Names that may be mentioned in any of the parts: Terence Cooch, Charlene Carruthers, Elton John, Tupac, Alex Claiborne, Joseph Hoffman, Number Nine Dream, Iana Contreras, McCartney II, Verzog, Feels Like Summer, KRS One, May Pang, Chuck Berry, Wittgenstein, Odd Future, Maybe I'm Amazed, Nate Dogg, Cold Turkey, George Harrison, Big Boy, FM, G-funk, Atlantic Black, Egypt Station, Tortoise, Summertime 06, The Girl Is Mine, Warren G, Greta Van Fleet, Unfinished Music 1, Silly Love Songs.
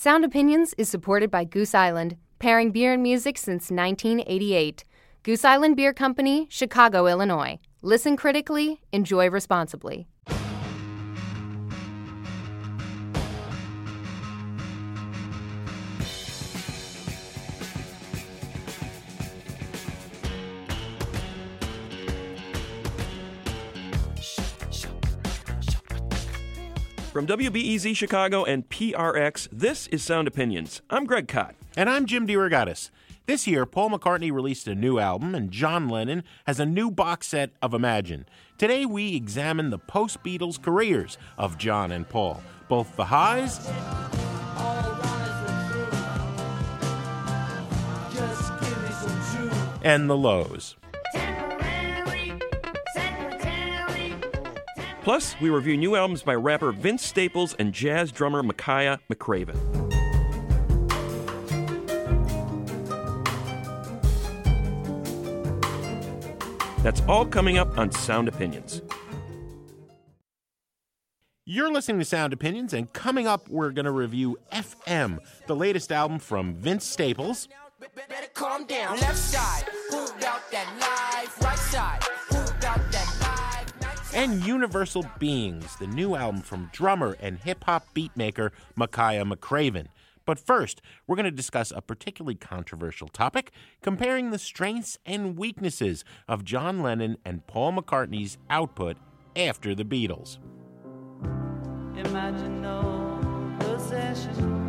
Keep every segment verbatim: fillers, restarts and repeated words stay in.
Sound Opinions is supported by Goose Island, pairing beer and music since nineteen eighty-eight. Goose Island Beer Company, Chicago, Illinois. Listen critically, enjoy responsibly. From W B E Z Chicago and P R X, this is Sound Opinions. I'm Greg Kot. And I'm Jim DeRogatis. This year, Paul McCartney released a new album, and John Lennon has a new box set of Imagine. Today, we examine the post-Beatles careers of John and Paul, both the highs and the lows. Plus, we review new albums by rapper Vince Staples and jazz drummer Makaya McCraven. That's all coming up on Sound Opinions. You're listening to Sound Opinions, and coming up, we're going to review F M, the latest album from Vince Staples. Better calm down. Left side, pulled out that life. Right side, pulled out that life. And Universal Beings, the new album from drummer and hip-hop beatmaker Makaya McCraven. But first, we're going to discuss a particularly controversial topic, comparing the strengths and weaknesses of John Lennon and Paul McCartney's output after the Beatles. Imagine no possession.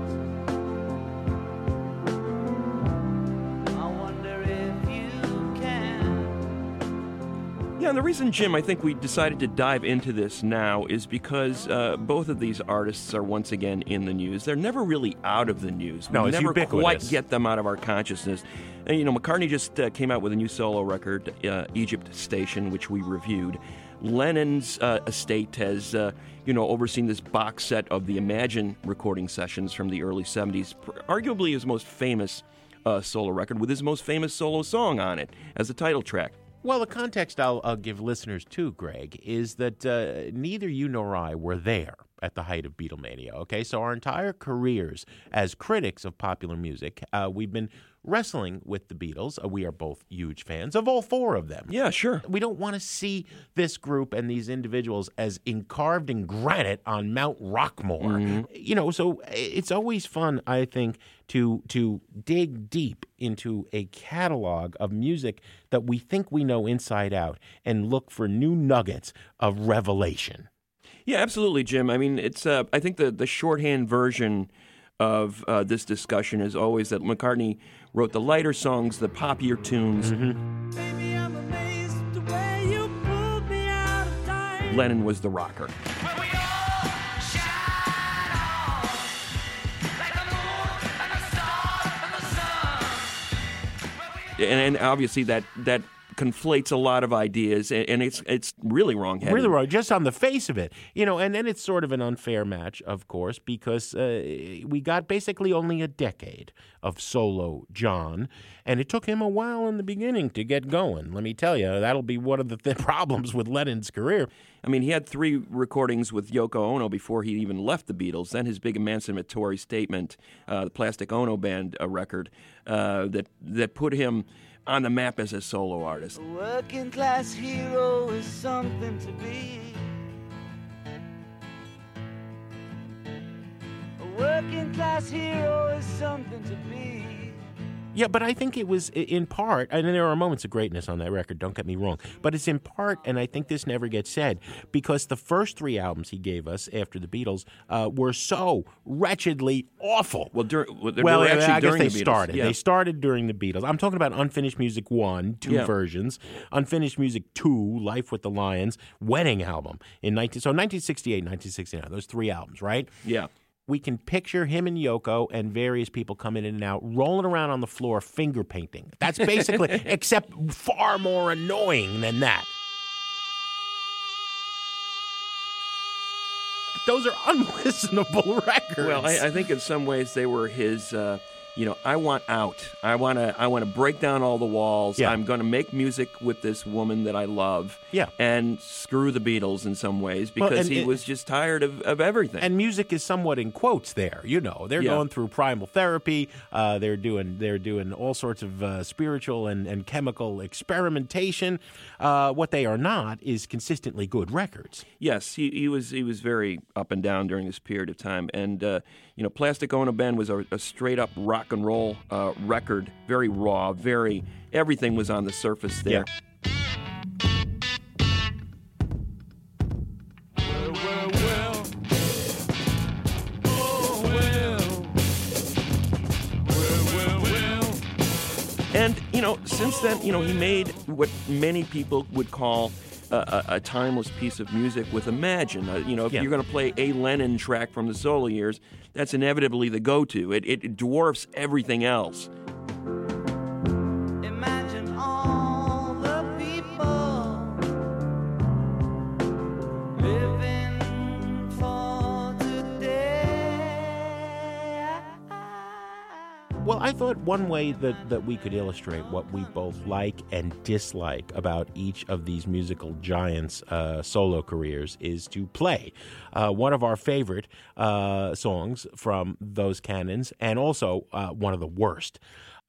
Yeah, and the reason, Jim, I think we decided to dive into this now is because uh, both of these artists are once again in the news. They're never really out of the news. We no, it's never ubiquitous. Quite get them out of our consciousness. And, you know, McCartney just uh, came out with a new solo record, uh, Egypt Station, which we reviewed. Lennon's uh, estate has, uh, you know, overseen this box set of the Imagine recording sessions from the early seventies, arguably his most famous uh, solo record, with his most famous solo song on it as the title track. Well, the context I'll, I'll give listeners too, Greg, is that uh, neither you nor I were there at the height of Beatlemania, okay? So our entire careers as critics of popular music, uh, we've been wrestling with the Beatles. Uh, we are both huge fans of all four of them. Yeah, sure. We don't want to see this group and these individuals as carved in granite on Mount Rockmore. Mm-hmm. You know, so it's always fun, I think, to to dig deep into a catalog of music that we think we know inside out and look for new nuggets of revelation. Yeah, absolutely, Jim. I mean, it's. Uh, I think the, the shorthand version of uh, this discussion is always that McCartney wrote the lighter songs, the poppier tunes. Mm-hmm. Baby, I'm amazed the way you pulled me out of time. Lennon was the rocker. And, and obviously that, that conflates a lot of ideas, and, and it's it's really wrong-headed. Really wrong, just on the face of it. You know, and then it's sort of an unfair match, of course, because uh, we got basically only a decade of solo John, and it took him a while in the beginning to get going. Let me tell you, that'll be one of the th- problems with Lennon's career. I mean, he had three recordings with Yoko Ono before he even left the Beatles. Then his big emancipatory statement, uh, the Plastic Ono Band uh, record, uh, that that put him on the map as a solo artist. A working class hero is something to be. A working class hero is something to be. Yeah, but I think it was in part, and there are moments of greatness on that record, don't get me wrong, but it's in part, and I think this never gets said, because the first three albums he gave us after the Beatles uh, were so wretchedly awful. Well, dur- well actually I guess during they the started. Yeah. They started during the Beatles. I'm talking about Unfinished Music one, two yeah. versions, Unfinished Music two, Life with the Lions, Wedding Album, in nineteen so nineteen sixty-eight, nineteen sixty-nine, those three albums, right? Yeah. We can picture him and Yoko and various people coming in and out, rolling around on the floor, finger painting. That's basically, except far more annoying than that. Those are unlistenable records. Well, I, I think in some ways they were his, uh, you know, I want out. I want to I want to break down all the walls. Yeah. I'm going to make music with this woman that I love. Yeah. And screw the Beatles in some ways, because well, and, he it, was just tired of, of everything. And music is somewhat in quotes there, you know. They're yeah. going through primal therapy. Uh, they're doing they're doing all sorts of uh, spiritual and, and chemical experimentation. Uh, what they are not is consistently good records. Yes, he, he was he was very up and down during this period of time. And, uh, you know, Plastic Ono Band was a, a straight-up rock and roll uh, record, very raw, very, everything was on the surface there. Yeah. And, you know, since then, you know, he made what many people would call A, a timeless piece of music with Imagine. Uh, you know, if yeah. you're going to play a Lennon track from the solo years, that's inevitably the go-to. It, it dwarfs everything else. Imagine all the people living for today. Well, I thought one way that, that we could illustrate what we both like and dislike about each of these musical giants' uh, solo careers is to play uh, one of our favorite uh, songs from those canons, and also uh, one of the worst.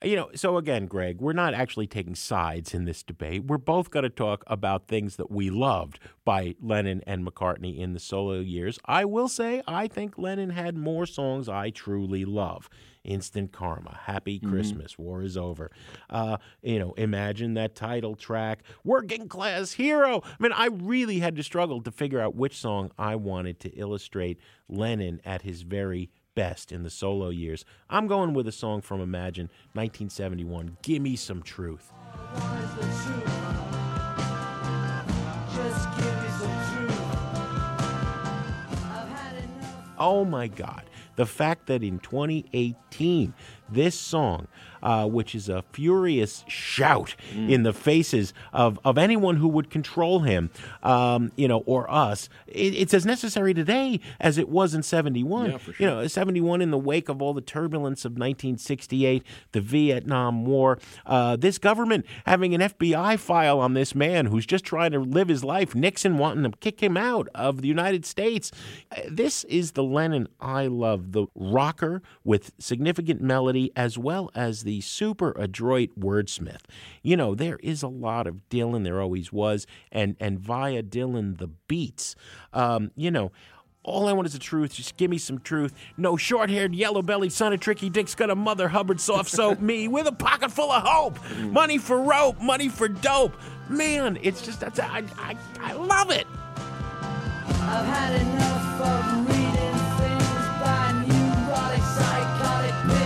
You know, so again, Greg, we're not actually taking sides in this debate. We're both going to talk about things that we loved by Lennon and McCartney in the solo years. I will say I think Lennon had more songs I truly love. Instant Karma, Happy Christmas, mm-hmm. War Is Over. Uh, you know, Imagine, that title track, Working Class Hero. I mean, I really had to struggle to figure out which song I wanted to illustrate Lennon at his very best in the solo years. I'm going with a song from Imagine, nineteen seventy-one, Gimme Some Truth. What is the truth? Just give me some truth. I've had enough. Oh my God. The fact that in twenty eighteen, this song, uh, which is a furious shout mm. in the faces of, of anyone who would control him, um, you know, or us, it, it's as necessary today as it was in seventy-one. Yeah, for sure. You know, seventy-one in the wake of all the turbulence of nineteen sixty-eight, the Vietnam War, uh, this government having an F B I file on this man who's just trying to live his life, Nixon wanting to kick him out of the United States. This is the Lennon I love, the rocker with significant melody, as well as the super adroit wordsmith. You know, there is a lot of Dylan, there always was, and and via Dylan, the beats. Um, you know, all I want is the truth, just give me some truth. No short-haired, yellow-bellied son of Tricky Dick's gonna mother Hubbard soft soap me with a pocket full of hope. Money for rope, money for dope. Man, it's just, that's I, I, I love it. I've had enough of reading things by neurotic psychotic men.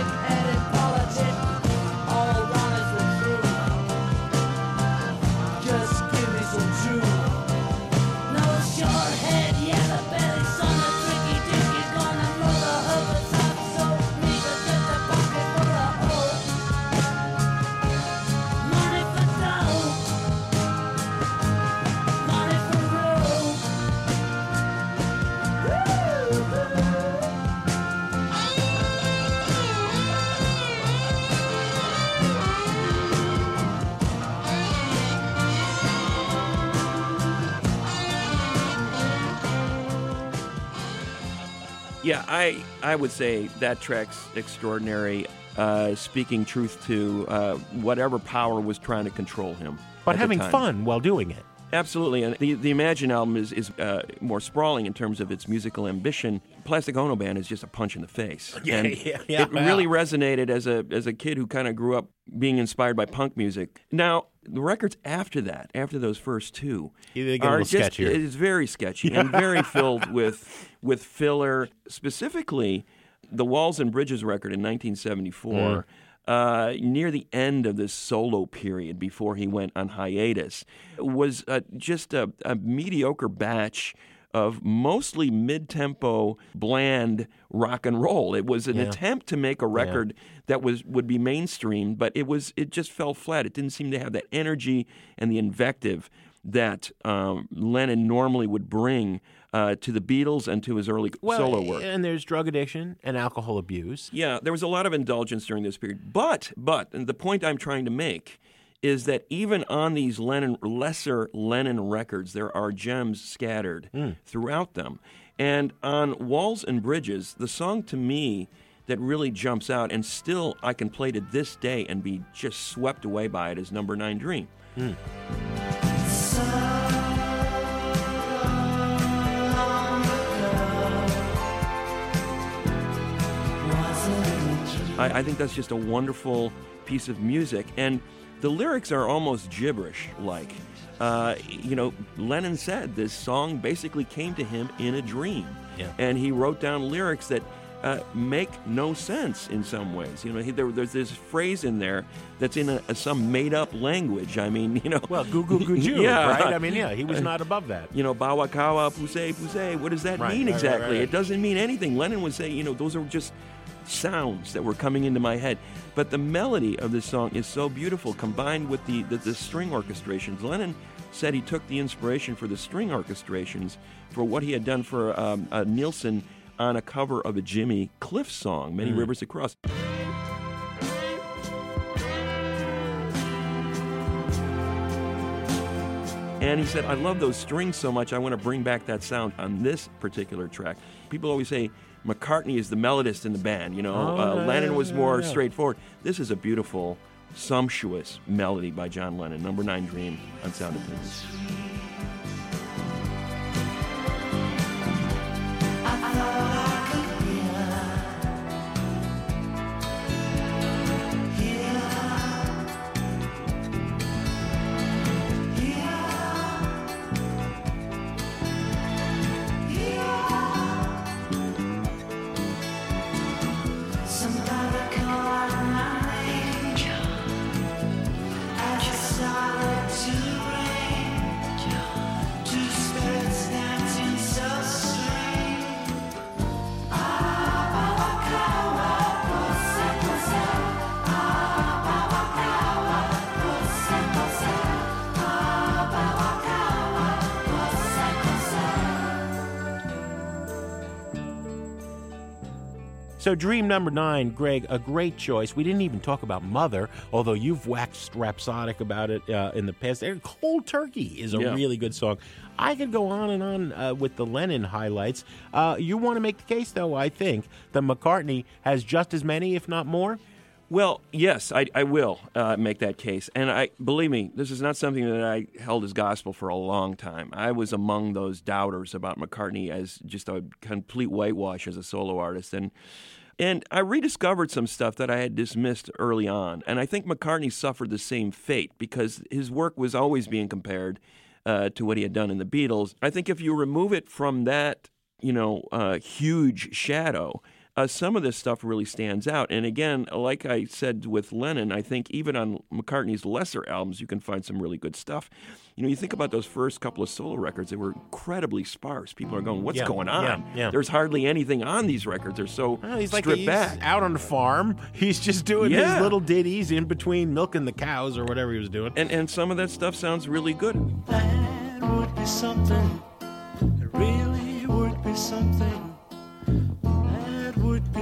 Yeah, I I would say that track's extraordinary, uh, speaking truth to uh, whatever power was trying to control him. But having fun while doing it. Absolutely. And the, the Imagine album is, is uh, more sprawling in terms of its musical ambition. Plastic Ono Band is just a punch in the face. Yeah, and yeah, yeah. It wow. really resonated as a as a kid who kind of grew up being inspired by punk music. Now, the records after that, after those first two, are just, sketchier. It is very sketchy and very filled with with filler. Specifically, the Walls and Bridges record in nineteen seventy-four, mm. uh, near the end of this solo period before he went on hiatus, was uh, just a, a mediocre batch of mostly mid-tempo, bland rock and roll. It was an yeah. attempt to make a record yeah. that was would be mainstream, but it was it just fell flat. It didn't seem to have that energy and the invective that um, Lennon normally would bring uh, to the Beatles and to his early well, solo work. And there's drug addiction and alcohol abuse. Yeah, there was a lot of indulgence during this period. But, but, and the point I'm trying to make is that even on these Lennon, lesser Lennon records, there are gems scattered mm. throughout them. And on Walls and Bridges, the song to me that really jumps out, and still I can play to this day and be just swept away by it, is Number Nine Dream. Mm. I, I think that's just a wonderful piece of music, and the lyrics are almost gibberish-like. Uh, you know, Lennon said this song basically came to him in a dream, yeah. and he wrote down lyrics that uh, make no sense in some ways. You know, he, there, there's this phrase in there that's in a, a, some made-up language. I mean, you know, well, goo goo goo goo, yeah. right? I mean, yeah, he was not above that. You know, bawa kawa pusay pusay. What does that right, mean right, exactly? Right, right, right. It doesn't mean anything. Lennon would say, you know, those are just sounds that were coming into my head. But the melody of this song is so beautiful, combined with the, the, the string orchestrations. Lennon said he took the inspiration for the string orchestrations for what he had done for um, uh, Nilsson on a cover of a Jimmy Cliff song, Many mm. Rivers Across. And he said, I love those strings so much, I want to bring back that sound on this particular track. People always say, McCartney is the melodist in the band, you know. Oh, uh, yeah, Lennon was yeah, more yeah. straightforward. This is a beautiful, sumptuous melody by John Lennon, Number Nine Dream on Sound Opinions. So Dream Number Nine, Greg, a great choice. We didn't even talk about Mother, although you've waxed rhapsodic about it uh, in the past. Cold Turkey is a yeah. really good song. I could go on and on uh, with the Lennon highlights. Uh, you want to make the case, though, I think, that McCartney has just as many, if not more? Well, yes, I, I will uh, make that case. And I believe me, this is not something that I held as gospel for a long time. I was among those doubters about McCartney as just a complete whitewash as a solo artist. And and I rediscovered some stuff that I had dismissed early on. And I think McCartney suffered the same fate because his work was always being compared uh, to what he had done in the Beatles. I think if you remove it from that, you know, uh, huge shadow, Uh, some of this stuff really stands out. And again, like I said with Lennon, I think even on McCartney's lesser albums, you can find some really good stuff. You know, you think about those first couple of solo records, they were incredibly sparse. People are going, what's yeah, going on? Yeah, yeah. There's hardly anything on these records. They're so well, he's stripped like, he's back. Out on the farm. He's just doing yeah. his little ditties in between milking the cows or whatever he was doing. And, and some of that stuff sounds really good. That would be something. It really would be something.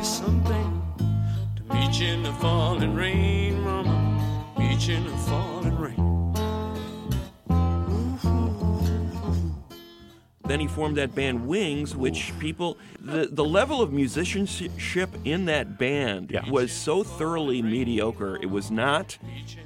Something to beach in the falling rain, mama, beach in the falling rain. Then he formed that band Wings, which people, the, the level of musicianship in that band yeah. was so thoroughly mediocre. It was not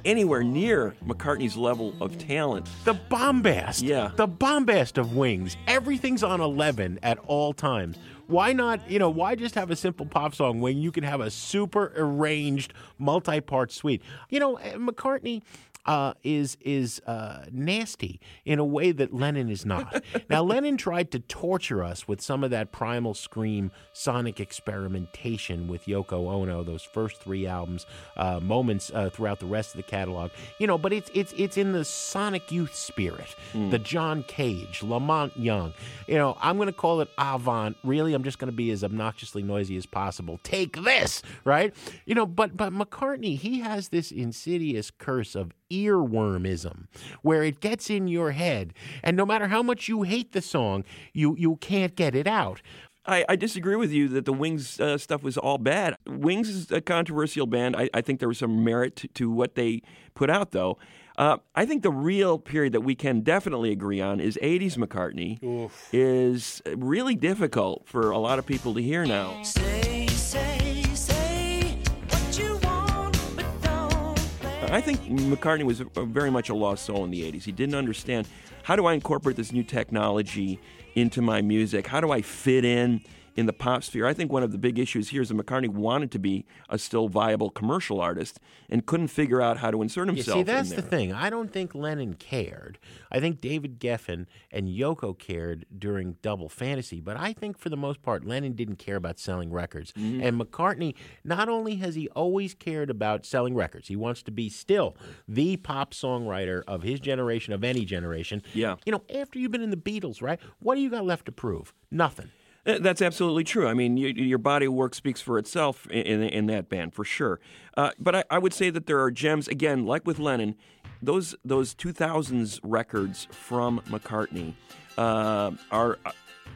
anywhere near McCartney's level of talent. The bombast, yeah, the bombast of Wings. Everything's on eleven at all times. Why not, you know, why just have a simple pop song when you can have a super arranged multi-part suite? You know, McCartney uh, is is uh, nasty in a way that Lennon is not. Now, Lennon tried to torture us with some of that primal scream sonic experimentation with Yoko Ono, those first three albums, uh, moments uh, throughout the rest of the catalog. You know, but it's it's it's in the Sonic Youth spirit, mm. the John Cage, Lamont Young. You know, I'm going to call it avant, really I'm just going to be as obnoxiously noisy as possible. Take this, right? You know, but but McCartney, he has this insidious curse of earwormism, where it gets in your head, and no matter how much you hate the song, you you can't get it out. I, I disagree with you that the Wings uh, stuff was all bad. Wings is a controversial band. I, I think there was some merit to, to what they put out, though. Uh, I think the real period that we can definitely agree on is eighties McCartney. Oof. Is really difficult for a lot of people to hear now. Say, say, say what you want, but don't play. I think McCartney was very much a lost soul in the eighties. He didn't understand, how do I incorporate this new technology into my music? How do I fit in in the pop sphere? I think one of the big issues here is that McCartney wanted to be a still viable commercial artist and couldn't figure out how to insert himself in there. You see, that's the thing. I don't think Lennon cared. I think David Geffen and Yoko cared during Double Fantasy, but I think for the most part, Lennon didn't care about selling records. Mm-hmm. And McCartney, not only has he always cared about selling records, he wants to be still the pop songwriter of his generation, of any generation. Yeah. You know, after you've been in the Beatles, right, what do you got left to prove? Nothing. That's absolutely true. I mean, you, your body of work speaks for itself in, in, in that band, for sure. Uh, but I, I would say that there are gems, again, like with Lennon, those those two thousands records from McCartney uh, are, uh,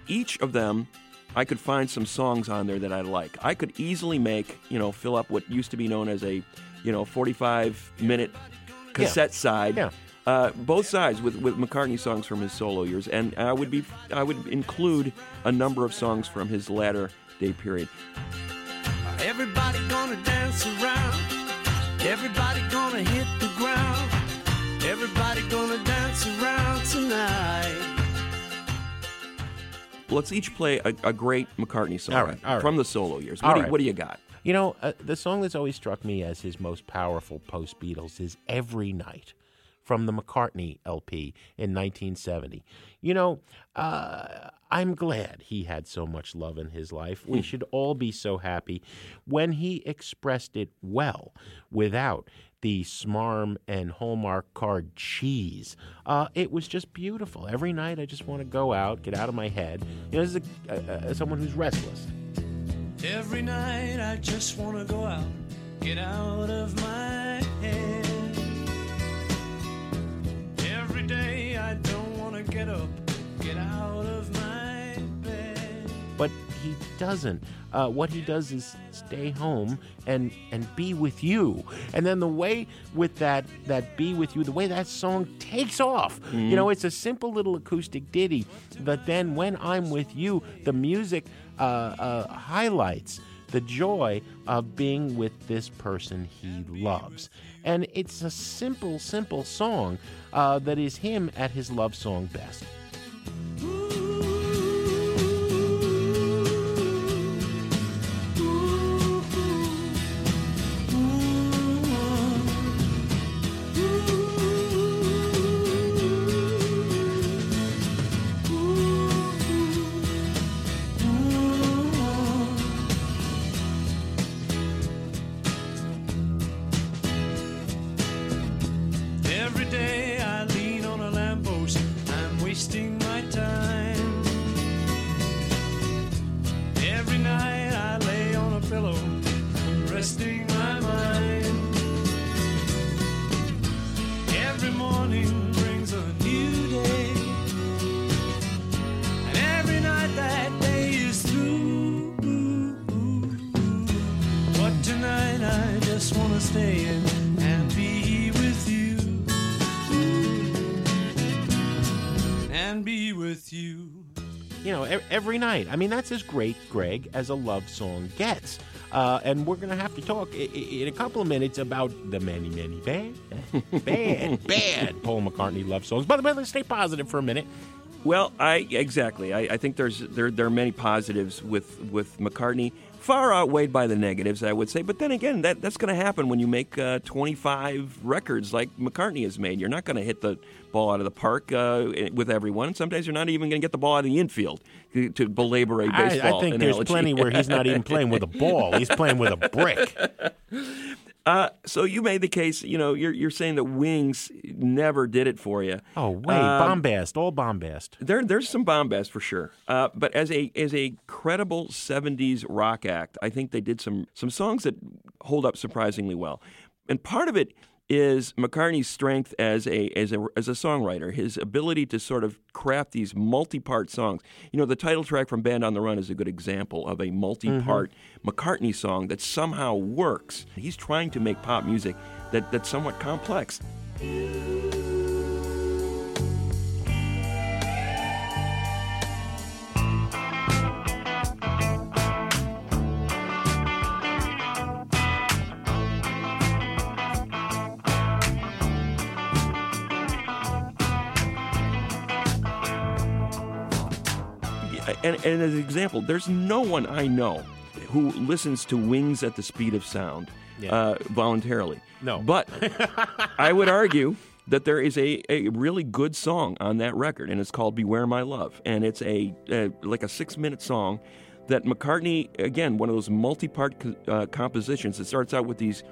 each of them, I could find some songs on there that I like. I could easily make, you know, fill up what used to be known as a, you know, forty-five minute cassette yeah. side. Yeah. Uh, both sides with, with McCartney songs from his solo years, and I would be I would include a number of songs from his latter day period. Everybody gonna dance around. Everybody gonna hit the ground. Everybody gonna dance around tonight. Let's each play a, a great McCartney song all right, all right. from the solo years. What, all do, right. what do you got? You know, uh, the song that's always struck me as his most powerful post-Beatles is Every Night, from the McCartney L P in nineteen seventy. You know, uh, I'm glad he had so much love in his life. We should all be so happy when he expressed it well, without the smarm and Hallmark card cheese. Uh, it was just beautiful. Every night I just want to go out, get out of my head. You know, this is a, uh, uh, someone who's restless. Every night I just want to go out, get out of my head. Every day I don't want to get up, get out of my bed. But he doesn't. Uh, what he does is stay home and, and be with you. And then the way with that, that be with you, the way that song takes off. Mm-hmm. You know, it's a simple little acoustic ditty. But then when I'm with you, the music uh, uh, highlights the joy of being with this person he loves. And it's a simple, simple song uh, that is him at his love song best. Every night. I mean, that's as great, Greg, as a love song gets. Uh, and we're going to have to talk in, in a couple of minutes about the many, many bad, bad, bad Paul McCartney love songs. By the way, let's stay positive for a minute. Well, I exactly. I, I think there's there there are many positives with, with McCartney, far outweighed by the negatives, I would say. But then again, that, that's going to happen when you make uh, twenty-five records like McCartney has made. You're not going to hit the ball out of the park uh, with everyone. Sometimes you're not even going to get the ball out of the infield, to, to belabor a baseball I, I think analogy. There's plenty where he's not even playing with a ball. He's playing with a brick. Uh, so you made the case, you know, you're you're saying that Wings never did it for you. Oh, wait, um, bombast, all bombast. There, there's some bombast for sure. Uh, but as a as a credible seventies rock act, I think they did some some songs that hold up surprisingly well. And part of it is McCartney's strength as a as a as a songwriter, his ability to sort of craft these multi-part songs. You know, the title track from Band on the Run is a good example of a multi-part mm-hmm. McCartney song that somehow works. He's trying to make pop music that, that's somewhat complex. And, and as an example, there's no one I know who listens to Wings at the Speed of Sound yeah. uh, voluntarily. No. But I would argue that there is a, a really good song on that record, and it's called Beware My Love. And it's a, a like a six-minute song that McCartney, again, one of those multi-part co- uh, compositions that starts out with these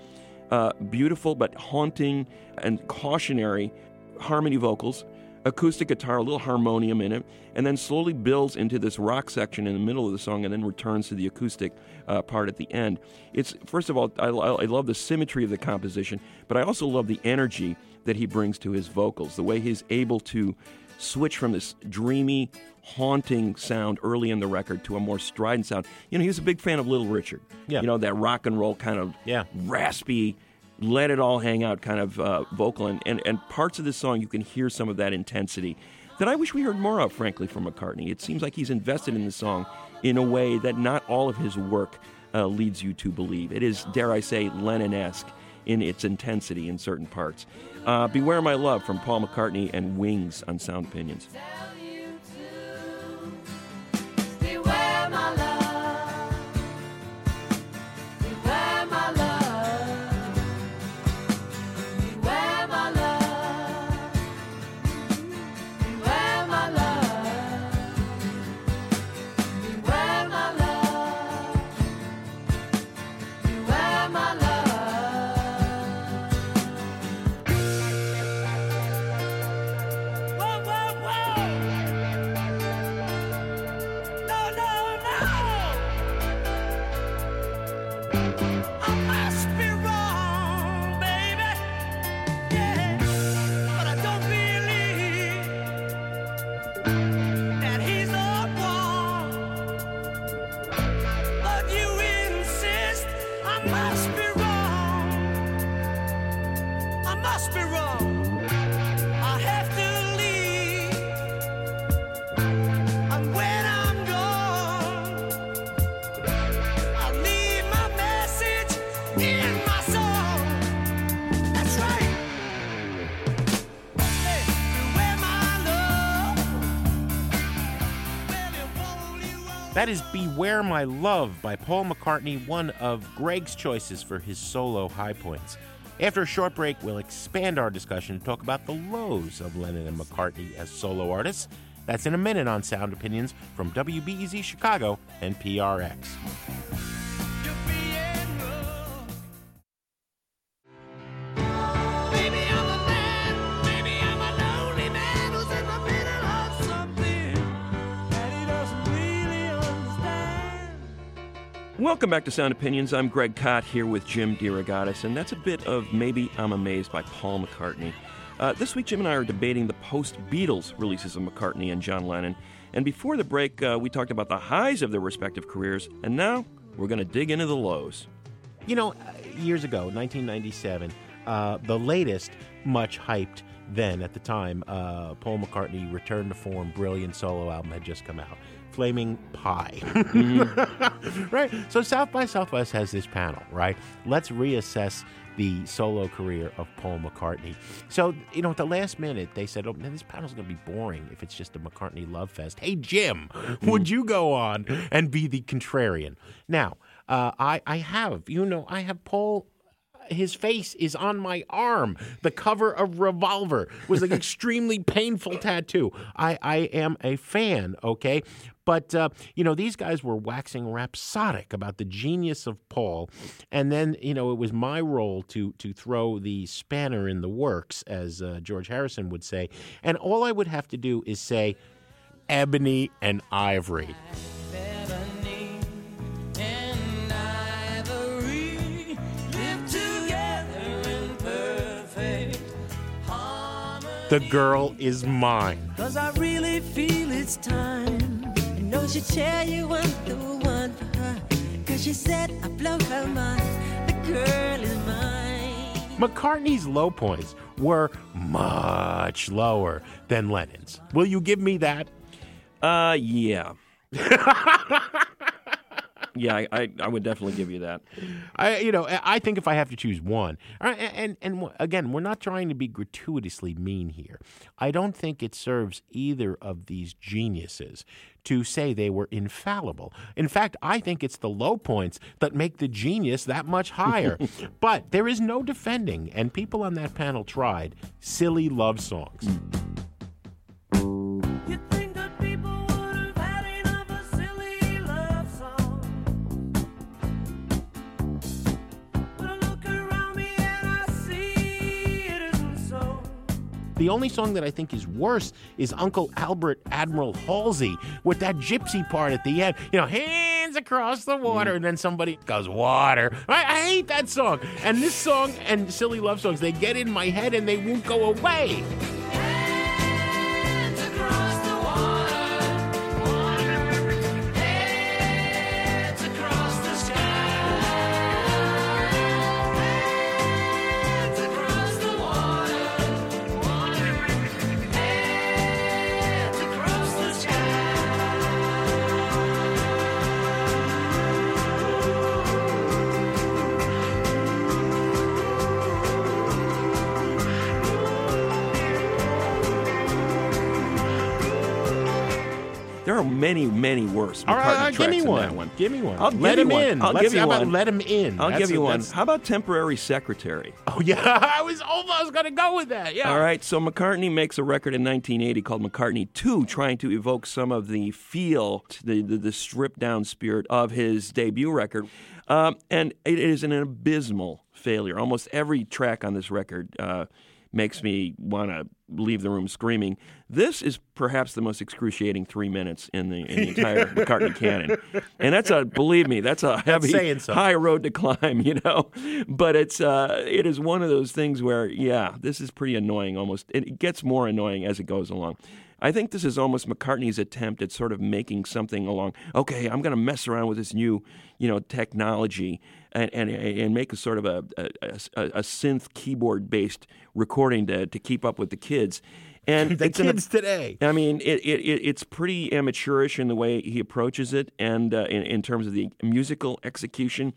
uh, beautiful but haunting and cautionary harmony vocals, acoustic guitar, a little harmonium in it, and then slowly builds into this rock section in the middle of the song and then returns to the acoustic uh, part at the end. It's, first of all, I, I love the symmetry of the composition, but I also love the energy that he brings to his vocals, the way he's able to switch from this dreamy, haunting sound early in the record to a more strident sound. You know, he was a big fan of Little Richard. Yeah. You know, that rock and roll kind of yeah. raspy, let it all hang out kind of uh, vocal. And, and, and parts of this song, you can hear some of that intensity that I wish we heard more of, frankly, from McCartney. It seems like he's invested in the song in a way that not all of his work uh, leads you to believe. It is, dare I say, Lennon-esque in its intensity in certain parts. Uh, Beware My Love from Paul McCartney and Wings on Sound Opinions. That is Beware My Love by Paul McCartney, one of Greg's choices for his solo high points. After a short break, we'll expand our discussion to talk about the lows of Lennon and McCartney as solo artists. That's in a minute on Sound Opinions from W B E Z Chicago and P R X. Welcome back to Sound Opinions. I'm Greg Kot here with Jim DeRogatis, and that's a bit of Maybe I'm Amazed by Paul McCartney. Uh, this week, Jim and I are debating the post-Beatles releases of McCartney and John Lennon. And before the break, uh, we talked about the highs of their respective careers, and now we're going to dig into the lows. You know, years ago, nineteen ninety-seven, uh, the latest, much hyped then at the time, uh, Paul McCartney Return to Form, brilliant solo album had just come out. Flaming pie, mm. Right? So South by Southwest has this panel, right? Let's reassess the solo career of Paul McCartney. So, you know, at the last minute, they said, oh, man, this panel's going to be boring if it's just a McCartney love fest. Hey, Jim, mm. would you go on and be the contrarian? Now, uh, I, I have, you know, I have Paul his face is on my arm. The cover of Revolver was an extremely painful tattoo. I, I am a fan, okay? But, uh, you know, these guys were waxing rhapsodic about the genius of Paul. And then, you know, it was my role to to throw the spanner in the works, as uh, George Harrison would say. And all I would have to do is say, ebony and ivory. The Girl Is Mine. 'Cause I really feel it's time. And no, she tell you I'm the one for her. 'Cause she said I blow her mind. The girl is mine. McCartney's low points were much lower than Lennon's. Will you give me that? Uh, yeah. Yeah, I, I I would definitely give you that. I you know I think if I have to choose one, and, and and again, we're not trying to be gratuitously mean here. I don't think it serves either of these geniuses to say they were infallible. In fact, I think it's the low points that make the genius that much higher. But there is no defending, and people on that panel tried Silly Love Songs. The only song that I think is worse is Uncle Albert Admiral Halsey with that gypsy part at the end. You know, hands across the water, and then somebody goes, water. I, I hate that song. And this song and Silly Love Songs, they get in my head and they won't go away. Many, many worse. All right, uh, give me one. That one. Give me one. I'll let him in. I'll give you one. How about Let Him In? I'll give you one. How about Temporary Secretary? Oh, yeah. I was almost going to go with that. Yeah. All right. So McCartney makes a record in nineteen eighty called McCartney two, trying to evoke some of the feel, the, the, the stripped-down spirit of his debut record. Um, and it is an abysmal failure. Almost every track on this record uh, makes me want to leave the room screaming. This is perhaps the most excruciating three minutes in the, in the entire McCartney canon. And that's a, believe me, that's a heavy, that's so. high road to climb, you know. But it's uh, it is one of those things where, yeah, this is pretty annoying almost. It gets more annoying as it goes along. I think this is almost McCartney's attempt at sort of making something along, okay, I'm going to mess around with this new, you know, technology and and, and make a sort of a, a, a, a synth keyboard-based recording to, to keep up with the kids. And the kids an, today. I mean, it, it, it it's pretty amateurish in the way he approaches it and uh, in, in terms of the musical execution.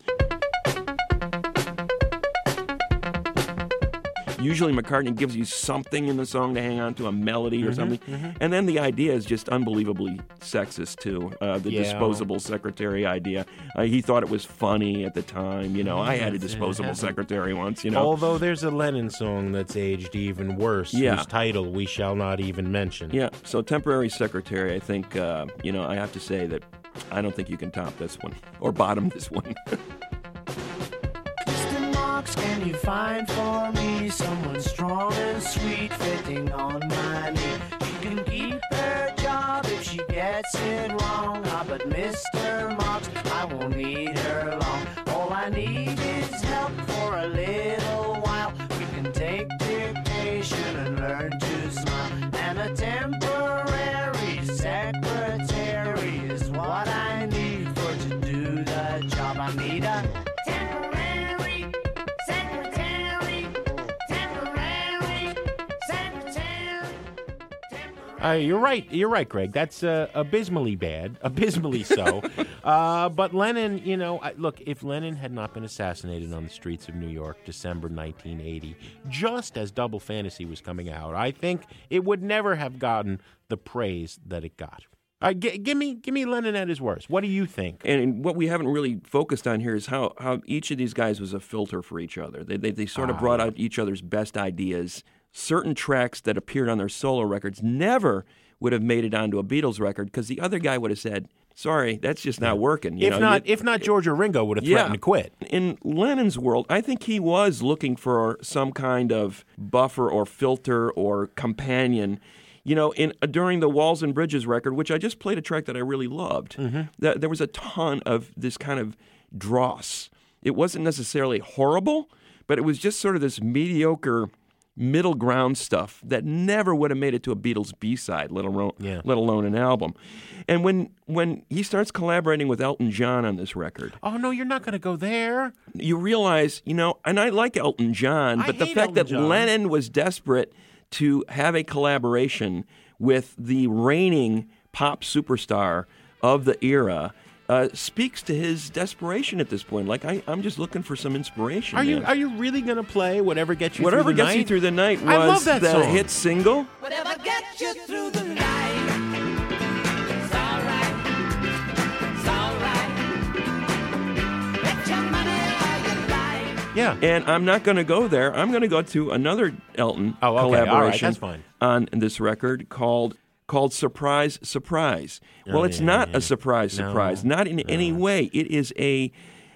Usually McCartney gives you something in the song to hang on to, a melody or mm-hmm, something. Mm-hmm. And then the idea is just unbelievably sexist, too, uh, the yeah. disposable secretary idea. Uh, he thought it was funny at the time. You know, I had a disposable secretary once, you know. Although there's a Lennon song that's aged even worse, yeah. whose title we shall not even mention. Yeah, so Temporary Secretary, I think, uh, you know, I have to say that I don't think you can top this one or bottom this one. Can you find for me someone strong and sweet fitting on my knee? She can keep her job if she gets it wrong. Ah, but Mister Marks, I won't need her long. All I need is help for a little while. We can take dictation and learn to smile. And a temporary secretary is what I need for to do the job. I need a Uh, you're right. You're right, Greg. That's uh, abysmally bad, abysmally so. uh, but Lennon, you know, I, look, if Lennon had not been assassinated on the streets of New York, December nineteen eighty, just as Double Fantasy was coming out, I think it would never have gotten the praise that it got. Uh, g- give me give me Lennon at his worst. What do you think? And, and what we haven't really focused on here is how, how each of these guys was a filter for each other. They they, they sort of ah. brought out each other's best ideas. Certain tracks that appeared on their solo records never would have made it onto a Beatles record because the other guy would have said, sorry, that's just not working. You if, know, not, if not George or Ringo would have threatened yeah. to quit. In Lennon's world, I think he was looking for some kind of buffer or filter or companion. You know, in uh, during the Walls and Bridges record, which I just played a track that I really loved, mm-hmm. th- there was a ton of this kind of dross. It wasn't necessarily horrible, but it was just sort of this mediocre middle ground stuff that never would have made it to a Beatles B-side, let alone, yeah. let alone an album. And when when he starts collaborating with Elton John on this record... Oh, no, you're not going to go there. You realize, you know, and I like Elton John, I but the fact Elton that John. Lennon was desperate to have a collaboration with the reigning pop superstar of the era uh, speaks to his desperation at this point. Like, I, I'm just looking for some inspiration. Are man. you are you really going to play Whatever Gets You Whatever Through the Night? Whatever Gets You Through the Night was I love that the song. hit single. Whatever gets you through the night, it's all right, it's all right. Get your money all your life. Yeah. And I'm not going to go there. I'm going to go to another Elton oh, okay. collaboration right, fine. on this record called called Surprise Surprise. Well, oh, it's yeah, not yeah. a surprise surprise, no. not in no. any way. It is a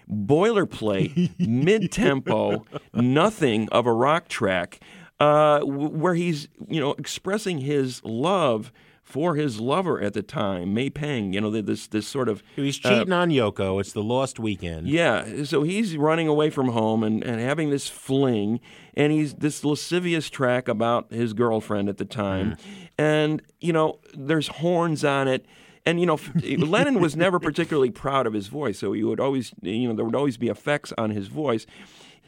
boilerplate, mid-tempo, nothing of a rock track uh, where he's, you know, expressing his love for his lover at the time, May Pang, you know, this this sort of... He's cheating uh, on Yoko. It's the lost weekend. Yeah, so he's running away from home and, and having this fling, and he's this lascivious track about his girlfriend at the time. Mm. And, you know, there's horns on it. And, you know, Lennon was never particularly proud of his voice, so he would always, you know, there would always be effects on his voice.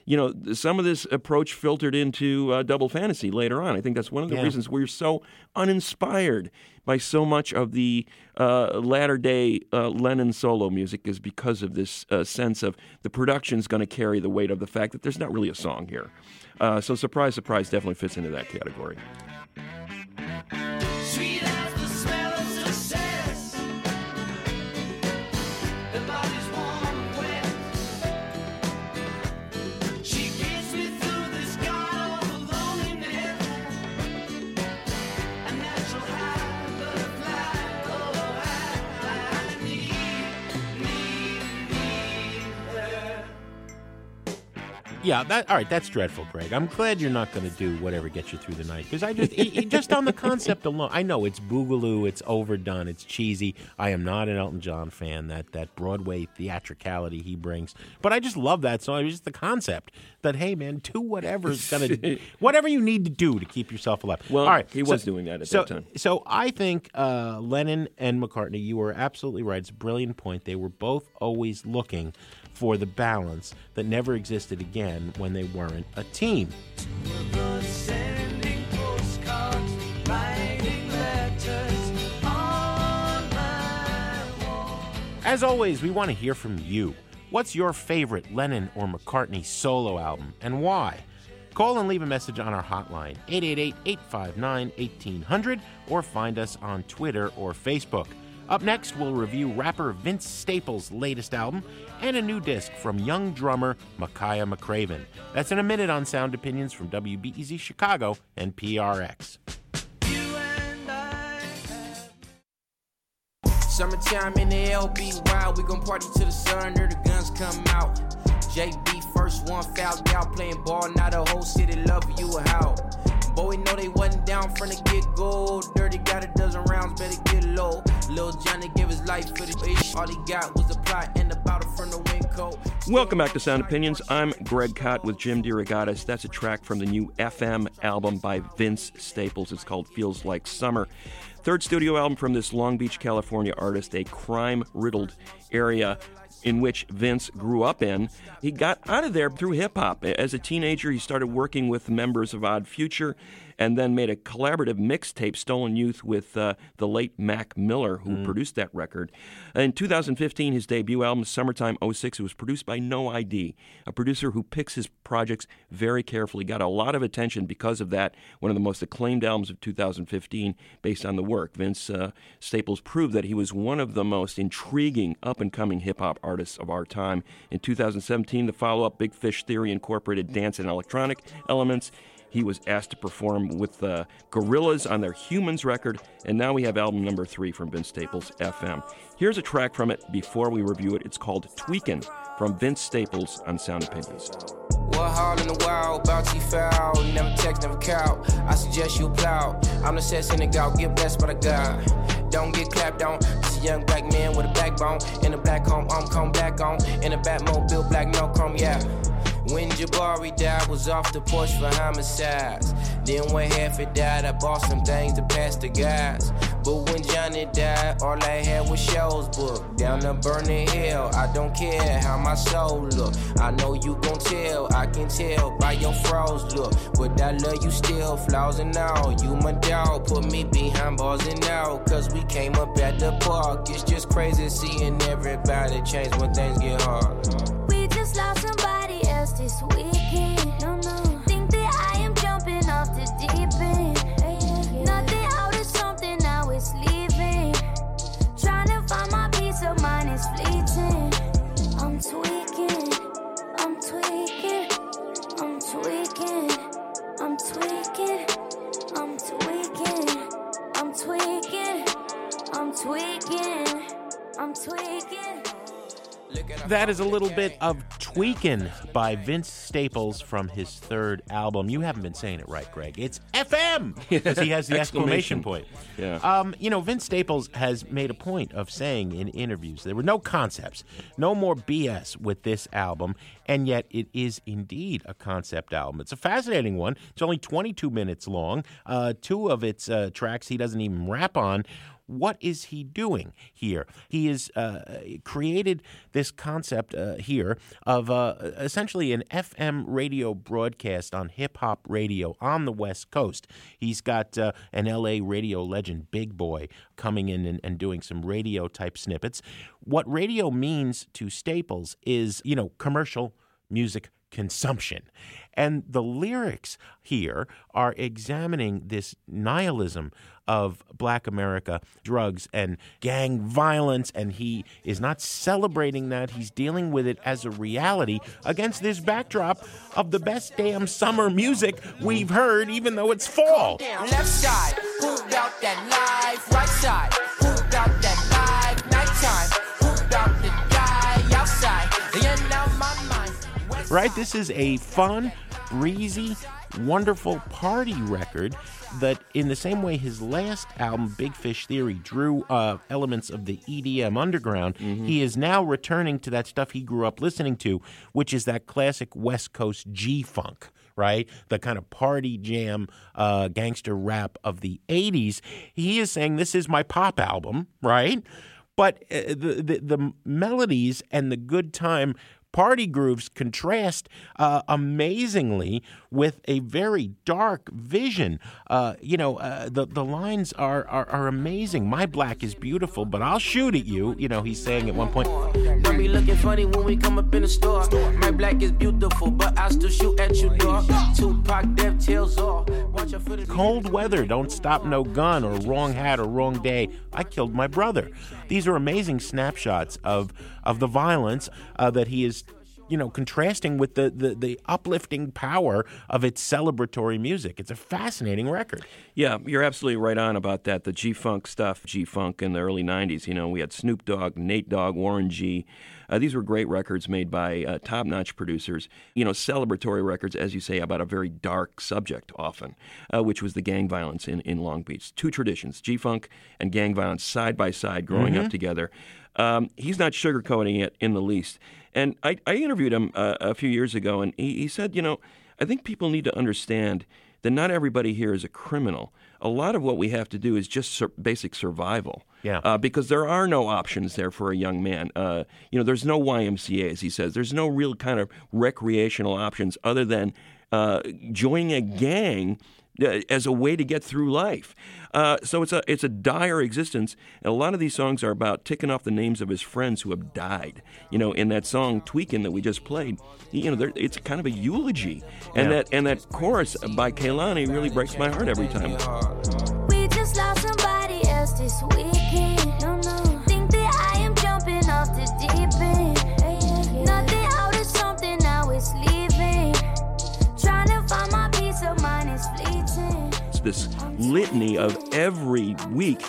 You know, some of this approach filtered into uh, Double Fantasy later on. I think that's one of the yeah. reasons we're so uninspired by so much of the uh, latter-day uh, Lennon solo music is because of this uh, sense of the production's going to carry the weight of the fact that there's not really a song here. Uh, so Surprise, Surprise definitely fits into that category. Sweet as the smell of success, the body's warm and wet. Yeah, that all right. That's dreadful, Greg. I'm glad you're not going to do Whatever Gets You Through the Night because I just it, it, just on the concept alone, I know it's boogaloo, it's overdone, it's cheesy. I am not an Elton John fan. That that Broadway theatricality he brings, but I just love that song. It's just the concept that hey, man, do whatever's gonna whatever you need to do to keep yourself alive. Well, all right, he was so, doing that at so, that time. So I think uh, Lennon and McCartney, you were absolutely right. It's a brilliant point. They were both always looking for the balance that never existed again when they weren't a team. As always, we want to hear from you. What's your favorite Lennon or McCartney solo album and why? Call and leave a message on our hotline, eight eight eight, eight five nine, one eight zero zero, or find us on Twitter or Facebook. Up next, we'll review rapper Vince Staples' latest album and a new disc from young drummer Makaya McCraven. That's in a minute on Sound Opinions from W B E Z Chicago and P R X. Summertime in the L B wild, we gon' party till the sun or the guns come out. J B first one fouled out, playing ball, now the whole city love you how. Boy, know they wasn't down from the get-go. Dirty got a dozen rounds, better get low. Lil Johnny gave his life for the bitch. All he got was a plot and a bottle from the windcoat. Welcome back to Sound Opinions. I'm Greg Kot with Jim DeRogatis. That's a track from the new F M album by Vince Staples. It's called Feels Like Summer. Third studio album from this Long Beach, California artist, a crime-riddled area in which Vince grew up in. He got out of there through hip-hop. As a teenager, he started working with members of Odd Future and then made a collaborative mixtape, Stolen Youth, with uh, the late Mac Miller, who mm. produced that record. In two thousand fifteen, his debut album, Summertime oh six, was produced by No I D, a producer who picks his projects very carefully. Got a lot of attention because of that, one of the most acclaimed albums of two thousand fifteen based on the work. Vince uh, Staples proved that he was one of the most intriguing up-and-coming hip-hop artists of our time. In two thousand seventeen, the follow-up, Big Fish Theory, incorporated dance and electronic elements. He was asked to perform with the uh, Gorillaz on their Humans record, and now we have album number three from Vince Staples, F M. Here's a track from it before we review it. It's called Tweakin' from Vince Staples on Sound Opinions. One hard in the wild, bouncy foul, never tech, never cow. I suggest you plow. I'm the set synagogue, get blessed by the God. Don't get clapped on. This a young black man with a backbone. In a black home, I'm come back on. In a Batmobile, black no chrome, yeah. When Jabari died, was off the porch for homicides. Then when Hefford died, I bought some things to pass the guys. But when Johnny died, all I had was shows booked. Down the burning hill, I don't care how my soul look. I know you gon' tell, I can tell by your froze look. But I love you still, flaws and all. You my dog, put me behind bars and out. Cause we came up at the park. It's just crazy seeing everybody change when things get hard. We just lost somebody else this weekend. No, no. Think that I am jumping off the deep end. Hey, yeah, yeah. Nothing out is something, now it's leaving. Trying to find my peace of mind is fleeting. I'm tweaking, I'm tweaking, I'm tweaking, I'm tweaking, I'm tweaking, I'm tweaking, I'm tweaking, I'm tweaking. That is a little bit of Tweakin' by Vince Staples from his third album. You haven't been saying it right, Greg. It's F M! Because he has the exclamation point. Yeah. Um, you know, Vince Staples has made a point of saying in interviews there were no concepts, no more B S with this album, and yet it is indeed a concept album. It's a fascinating one. It's only twenty-two minutes long. Uh, two of its uh, tracks he doesn't even rap on. What is he doing here? He has uh, created this concept uh, here of uh, essentially an F M radio broadcast on hip-hop radio on the West Coast. He's got uh, an L A radio legend, Big Boy, coming in and, and doing some radio-type snippets. What radio means to Staples is, you know, commercial music consumption. And the lyrics here are examining this nihilism of Black America, drugs and gang violence, and he is not celebrating that. He's dealing with it as a reality against this backdrop of the best damn summer music we've heard, even though it's fall. Left side, pooped out that life. Right side, pooped out that life. Nighttime, pooped out the guy outside. The end of my mind. Right? This is a fun, breezy, wonderful party record that, in the same way his last album, Big Fish Theory, drew uh, elements of the E D M underground, mm-hmm. he is now returning to that stuff he grew up listening to, which is that classic West Coast G-funk, right? The kind of party jam uh, gangster rap of the eighties. He is saying, this is my pop album, right? But uh, the, the, the melodies and the good time party grooves contrast uh, amazingly with a very dark vision. Uh, you know, uh, the the lines are, are are amazing. My black is beautiful, but I'll shoot at you. You know, he's saying at one point. Don't be looking funny when we come up in the store. My black is beautiful, but I'll still shoot at you, dog. Tupac, death tails off. Watch out for the cold weather. Don't stop, no gun, or wrong hat, or wrong day. I killed my brother. These are amazing snapshots of of the violence uh, that he is, you know, contrasting with the, the, the uplifting power of its celebratory music. It's a fascinating record. Yeah, you're absolutely right on about that. The G-Funk stuff, G-Funk in the early nineties, you know, we had Snoop Dogg, Nate Dogg, Warren G. Uh, these were great records made by uh, top-notch producers, you know, celebratory records, as you say, about a very dark subject often, uh, which was the gang violence in, in Long Beach. Two traditions, G-Funk and gang violence side by side growing mm-hmm. up together. Um, he's not sugarcoating it in the least. And I, I interviewed him uh, a few years ago, and he, he said, you know, I think people need to understand that not everybody here is a criminal. A lot of what we have to do is just sur- basic survival. Yeah. Uh, because there are no options there for a young man. Uh, you know, there's no Y M C As, he says. There's no real kind of recreational options other than uh, joining a gang as a way to get through life. Uh, so it's a it's a dire existence. And a lot of these songs are about ticking off the names of his friends who have died. You know, in that song "Tweakin'" that we just played, you know, it's kind of a eulogy. And yeah. that and that chorus by Kehlani really breaks my heart every time. We just lost somebody else this weekend. No, no. Think that I am jumping off the deep end. Hey, yeah, yeah. Nothing out of something, now it's leaving. Trying to find my peace of mind is fleeting. It's this litany of every week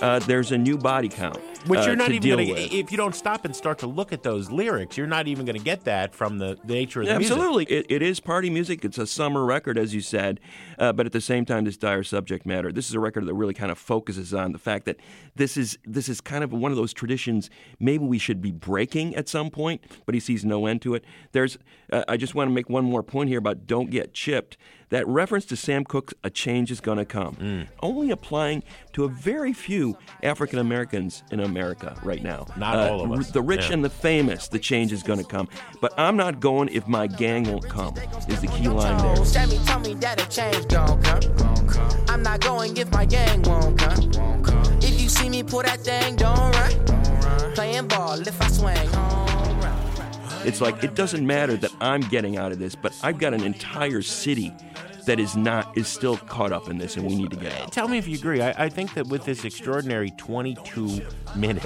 uh, there's a new body count. Which you're uh, not to even going to, if you don't stop and start to look at those lyrics, you're not even going to get that from the, the nature of the Absolutely. Music. Absolutely. It, it is party music. It's a summer record, as you said, uh, but at the same time, this dire subject matter. This is a record that really kind of focuses on the fact that this is this is kind of one of those traditions maybe we should be breaking at some point, but he sees no end to it. There's. Uh, I just want to make one more point here about Don't Get Chipped. That reference to Sam Cooke's A Change Is Gonna Come, mm. only applying to a very few African Americans in America right now. Not uh, all of us. The rich yeah. and the famous, the change is gonna come. But I'm not going if my gang won't come, is the key line there. Sammy told me that a change gon' come. I'm not going if my gang won't come. If you see me pull that thing, don't run. Playing ball if I swing home. It's like, it doesn't matter that I'm getting out of this, but I've got an entire city that is not is still caught up in this, and we need to get out. Tell me if you agree. I, I think that with this extraordinary twenty-two minute,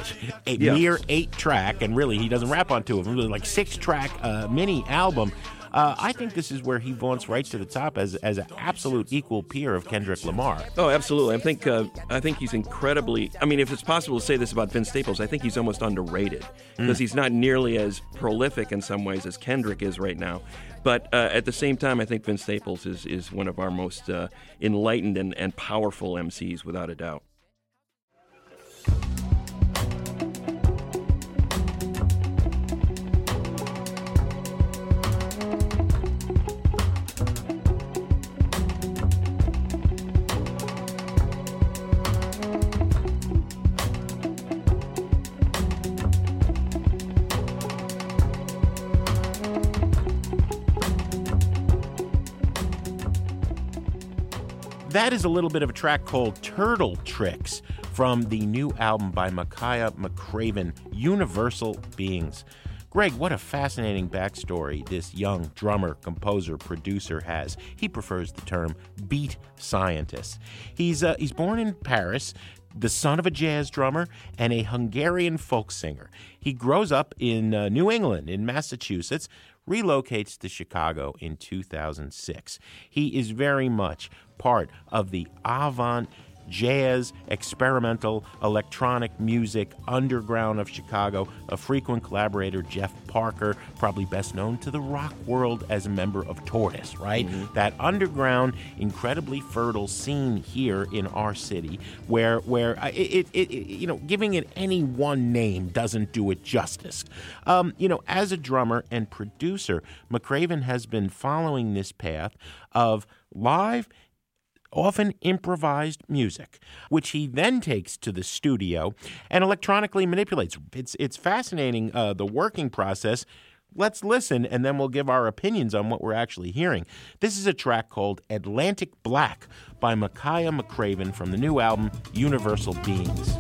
a yeah. mere eight-track, and really he doesn't rap on two of them, really like six-track uh, mini-album, Uh, I think this is where he vaunts right to the top as as an absolute equal peer of Kendrick Lamar. Oh, absolutely. I think uh, I think he's incredibly. I mean, if it's possible to say this about Vince Staples, I think he's almost underrated because mm. he's not nearly as prolific in some ways as Kendrick is right now. But uh, at the same time, I think Vince Staples is is one of our most uh, enlightened and, and powerful M Cs, without a doubt. That is a little bit of a track called Turtle Tricks from the new album by Makaya McCraven, Universal Beings. Greg, what a fascinating backstory this young drummer, composer, producer has. He prefers the term beat scientist. He's uh, he's born in Paris, the son of a jazz drummer and a Hungarian folk singer. He grows up in uh, New England, in Massachusetts, relocates to Chicago in two thousand six. He is very much part of the avant jazz, experimental, electronic music underground of Chicago. A frequent collaborator, Jeff Parker, probably best known to the rock world as a member of Tortoise, right? Mm-hmm. That underground, incredibly fertile scene here in our city where, where uh, it, it, it, you know, giving it any one name doesn't do it justice. Um, you know, as a drummer and producer, McCraven has been following this path of live, often improvised music, which he then takes to the studio and electronically manipulates. It's it's fascinating, uh, the working process. Let's listen, and then we'll give our opinions on what we're actually hearing. This is a track called Atlantic Black by Makaya McCraven from the new album Universal Beings.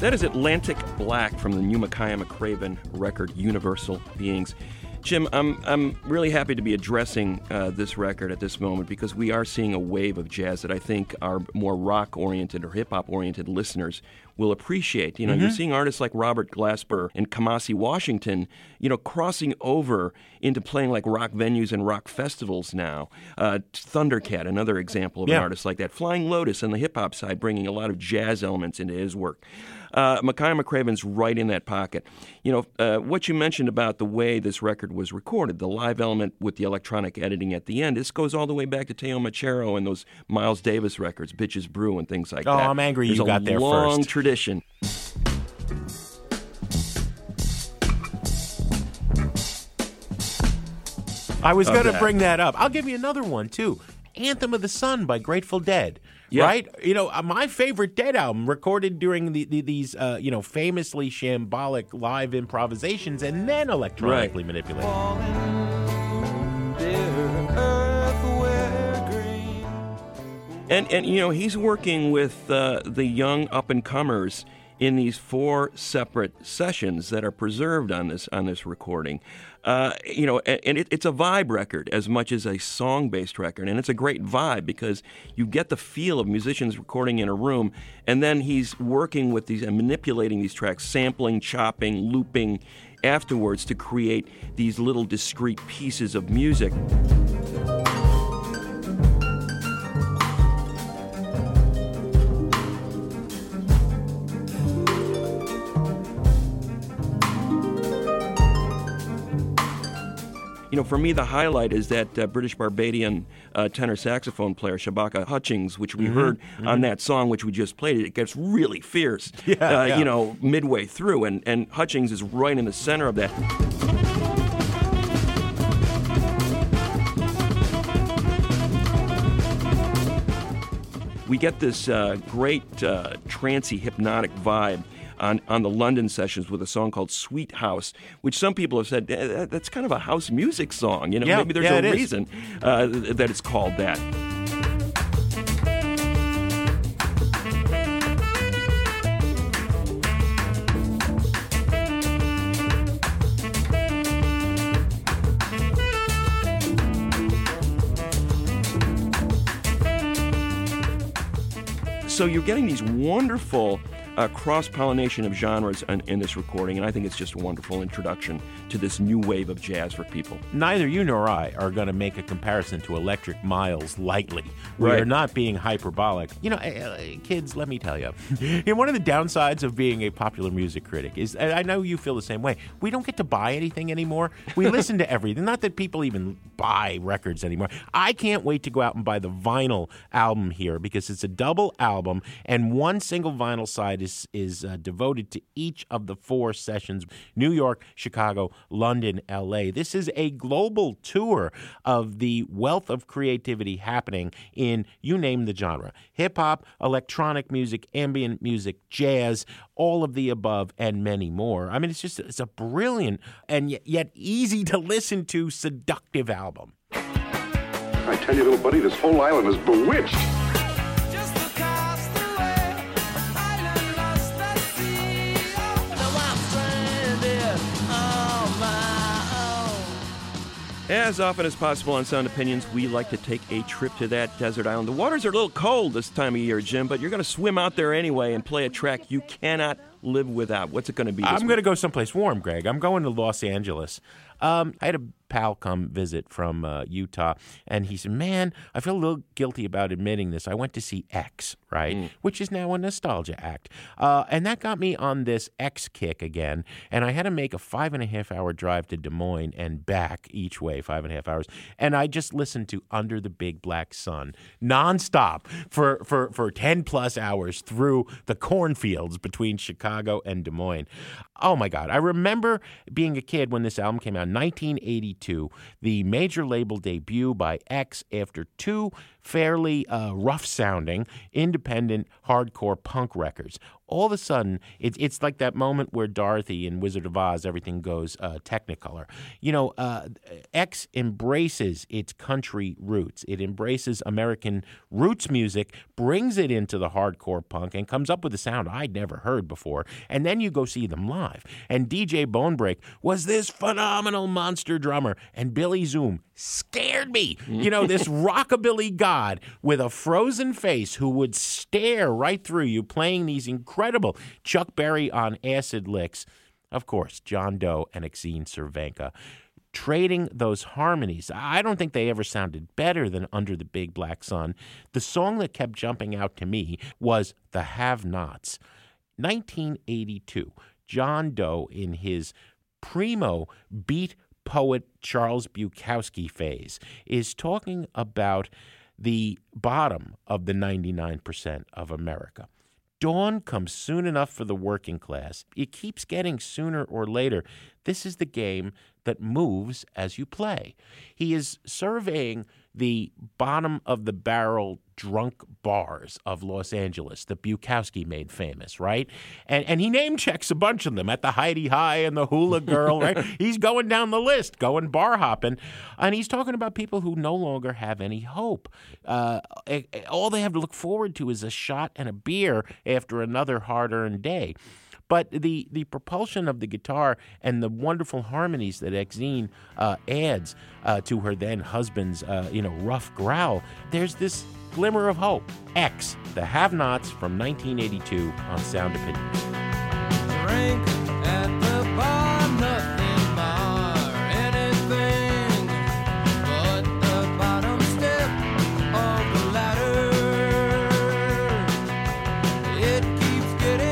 That is Atlantic Black from the new Makaya McCraven record, Universal Beings. Jim, I'm I'm really happy to be addressing uh, this record at this moment because we are seeing a wave of jazz that I think our more rock-oriented or hip-hop-oriented listeners will appreciate. You know, mm-hmm. You're seeing artists like Robert Glasper and Kamasi Washington, you know, crossing over into playing like rock venues and rock festivals now. Uh, Thundercat, another example of yeah. an artist like that. Flying Lotus on the hip-hop side, bringing a lot of jazz elements into his work. Uh, Makaya McCraven's right in that pocket. You know, uh, what you mentioned about the way this record was recorded, the live element with the electronic editing at the end, this goes all the way back to Teo Macero and those Miles Davis records, Bitches Brew and things like oh, that. Oh, I'm angry There's you got there first. There's a long tradition. I was going to bring that up. I'll give you another one, too. Anthem of the Sun by Grateful Dead. Yeah. Right? You know, my favorite Dead album, recorded during the, the, these, uh, you know, famously shambolic live improvisations and then electronically right. manipulated. And, and, you know, he's working with uh, the young up-and-comers in these four separate sessions that are preserved on this on this recording. Uh, you know, and, and it, it's a vibe record as much as a song-based record, and it's a great vibe because you get the feel of musicians recording in a room, and then he's working with these and manipulating these tracks, sampling, chopping, looping afterwards to create these little discrete pieces of music. You know, for me, the highlight is that uh, British Barbadian uh, tenor saxophone player, Shabaka Hutchings, which we mm-hmm, heard mm-hmm. on that song, which we just played. It gets really fierce, yeah, uh, yeah. you know, midway through. And, and Hutchings is right in the center of that. We get this uh, great uh, trancey, hypnotic vibe On, on the London sessions with a song called Sweet House, which some people have said, that's kind of a house music song. You know, yeah, maybe there's yeah, no reason uh, that it's called that. So you're getting these wonderful Uh, cross-pollination of genres in, in this recording, and I think it's just a wonderful introduction to this new wave of jazz for people. Neither you nor I are going to make a comparison to Electric Miles lightly. We right. are not being hyperbolic. You know, uh, kids, let me tell you, you know, one of the downsides of being a popular music critic is, and I know you feel the same way, we don't get to buy anything anymore. We listen to everything. Not that people even buy records anymore. I can't wait to go out and buy the vinyl album here because it's a double album, and one single vinyl side is is uh, devoted to each of the four sessions: New York, Chicago, London, L A. This is a global tour of the wealth of creativity happening in, you name the genre, hip-hop, electronic music, ambient music, jazz, all of the above, and many more. I mean, it's just it's a brilliant and yet, yet easy to listen to, seductive album. I tell you, little buddy, this whole island is bewitched. As often as possible on Sound Opinions, we like to take a trip to that desert island. The waters are a little cold this time of year, Jim, but you're going to swim out there anyway and play a track you cannot live without. What's it going to be? I'm going to go someplace warm, Greg. I'm going to Los Angeles. Um, I had a pal come visit from uh, Utah, and he said, man, I feel a little guilty about admitting this. I went to see X, right, mm. which is now a nostalgia act. Uh, and that got me on this X kick again, and I had to make a five and a half hour drive to Des Moines and back each way, five and a half hours. And I just listened to Under the Big Black Sun nonstop for, for, for ten plus hours through the cornfields between Chicago and Des Moines. Oh, my God. I remember being a kid when this album came out, nineteen eighty-two, the major label debut by X after two fairly uh, rough-sounding, independent, hardcore punk records. all of a sudden, it, it's like that moment where Dorothy in Wizard of Oz, everything goes uh, Technicolor. You know, uh, X embraces its country roots. It embraces American roots music, brings it into the hardcore punk, and comes up with a sound I'd never heard before. And then you go see them live. And D J Bonebreak was this phenomenal monster drummer. And Billy Zoom scared me. You know, this rockabilly god with a frozen face who would stare right through you playing these incredible Chuck Berry on acid licks. Of course, John Doe and Exene Cervenka. Trading those harmonies. I don't think they ever sounded better than Under the Big Black Sun. The song that kept jumping out to me was The Have-Nots. nineteen eighty-two, John Doe in his primo beat poet Charles Bukowski phase is talking about the bottom of the ninety-nine percent of America. Dawn comes soon enough for the working class. It keeps getting sooner or later. This is the game that moves as you play. He is surveying the bottom of the barrel drunk bars of Los Angeles that Bukowski made famous, right? And and he name checks a bunch of them at the Heidi High and the Hula Girl, right? He's going down the list, going bar hopping. And he's talking about people who no longer have any hope. Uh, all they have to look forward to is a shot and a beer after another hard-earned day. But the, the propulsion of the guitar and the wonderful harmonies that Exene uh, adds uh, to her then husband's uh, you know rough growl, there's this glimmer of hope. X, The Have-Nots from nineteen eighty-two on Sound Opinions. Drink at the bar, nothing bar, anything but the bottom step of the ladder. It keeps getting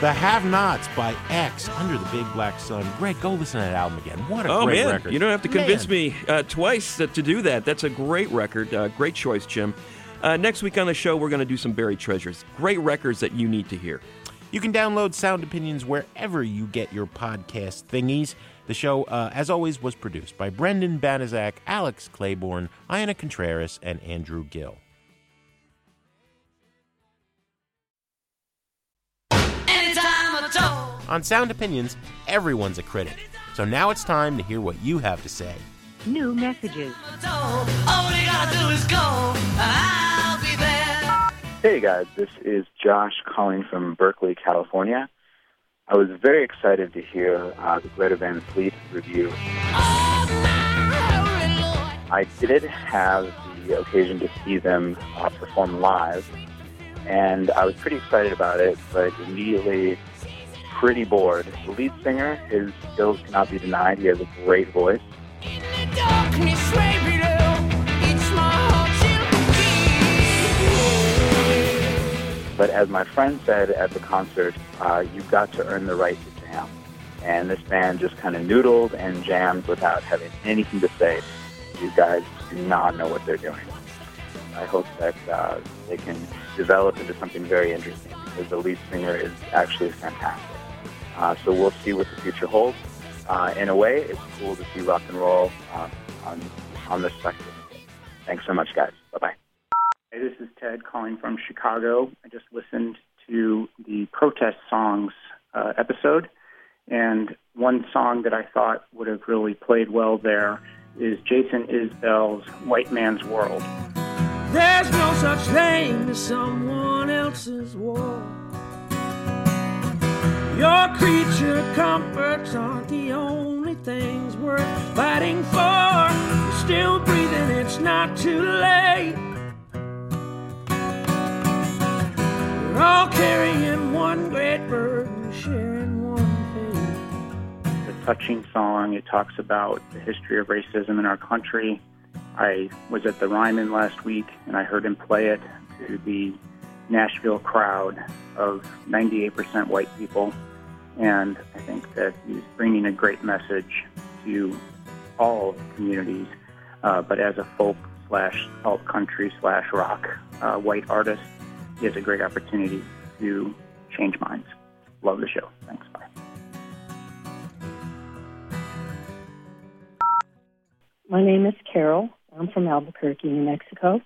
The Have-Nots by X, Under the Big Black Sun. Greg, go listen to that album again. What a oh, great man. record. You don't have to convince man. me uh, twice to do that. That's a great record. Uh, great choice, Jim. Uh, next week on the show, we're going to do some buried treasures. Great records that you need to hear. You can download Sound Opinions wherever you get your podcast thingies. The show, uh, as always, was produced by Brendan Banaszak, Alex Claiborne, Iana Contreras, and Andrew Gill. On Sound Opinions, everyone's a critic. So now it's time to hear what you have to say. New messages. Hey guys, this is Josh calling from Berkeley, California. I was very excited to hear uh, the Greta Van Fleet review. I did have the occasion to see them uh, perform live, and I was pretty excited about it, but immediately pretty bored. The lead singer, his skills cannot be denied. He has a great voice. But as my friend said at the concert, uh, you've got to earn the right to jam. And this band just kind of noodled and jammed without having anything to say. These guys do not know what they're doing. I hope that uh, they can develop into something very interesting, because the lead singer is actually fantastic. Uh, so we'll see what the future holds. Uh, in a way, it's cool to see rock and roll uh, on on this spectrum. Thanks so much, guys. Bye-bye. Hey, this is Ted calling from Chicago. I just listened to the protest songs uh, episode, and one song that I thought would have really played well there is Jason Isbell's White Man's World. There's no such thing as someone else's war. Your creature comforts aren't the only things worth fighting for. You're still breathing, it's not too late. We're all carrying one great burden, sharing one fate. It's a touching song. It talks about the history of racism in our country. I was at the Ryman last week, and I heard him play it to the Nashville crowd of ninety-eight percent white people, and I think that he's bringing a great message to all communities, uh, but as a folk slash alt country slash rock uh, white artist, he has a great opportunity to change minds. Love the show. Thanks. Bye. My name is Carol. I'm from Albuquerque, New Mexico.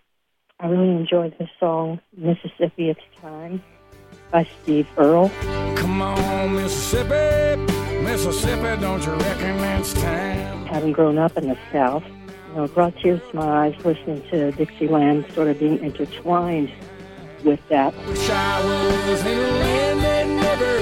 I really enjoyed the song, Mississippi, It's Time, by Steve Earle. Come on, Mississippi, Mississippi, don't you reckon it's time? Having grown up in the South, you know, it brought tears to my eyes listening to Dixieland sort of being intertwined with that. Wish I was in a land that never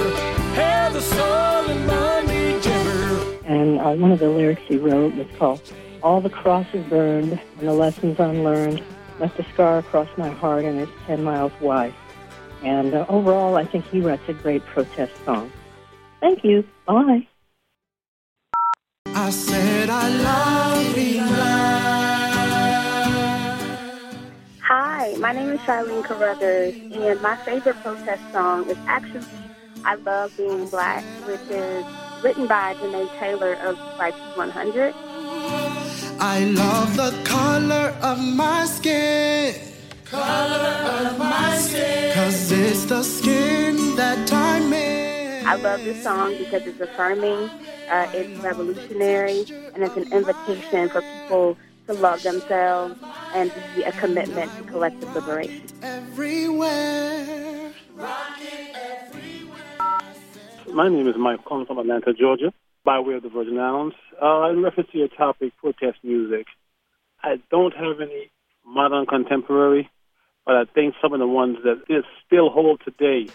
had the soul and bondage jibber. And uh, one of the lyrics he wrote was called, All the Crosses Burned and the Lessons Unlearned. Left a scar across my heart, and it's ten miles wide. And uh, overall, I think he writes a great protest song. Thank you. Bye. I said I love England. Hi, my name is Charlene Carruthers, and my favorite protest song is actually I Love Being Black, which is written by Janae Taylor of Righteous one hundred. I love the color of my skin, color of my skin, 'cause it's the skin that I'm in. I love this song because it's affirming, uh, it's revolutionary, and it's an invitation for people to love themselves and to be a commitment to collective liberation. Everywhere, rocking everywhere. My name is Mike Cohen from Atlanta, Georgia, by way of the Virgin Islands. Uh, in reference to your topic, protest music, I don't have any modern contemporary, but I think some of the ones that still hold today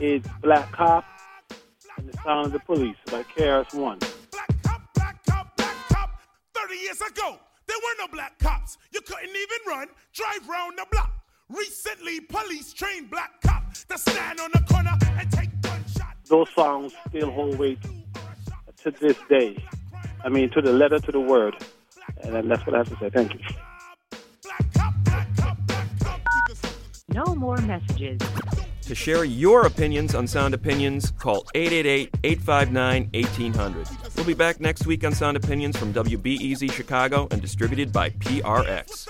is Black Cop and The Sound of the Police by K R S One. Black cop, black cop, black cop. thirty years ago, there were no black cops. You couldn't even run, drive round the block. Recently, police trained black cop to stand on the corner and take gunshots. Those songs still hold weight to this day. I mean, to the letter, to the word. And that's what I have to say. Thank you. No more messages. To share your opinions on Sound Opinions, call eight eight eight, eight five nine, one eight hundred. We'll be back next week on Sound Opinions from W B E Z Chicago and distributed by P R X.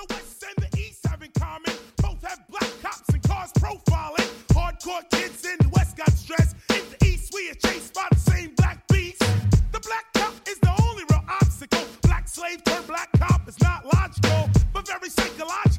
Slave turned black cop is not logical, but very psychological.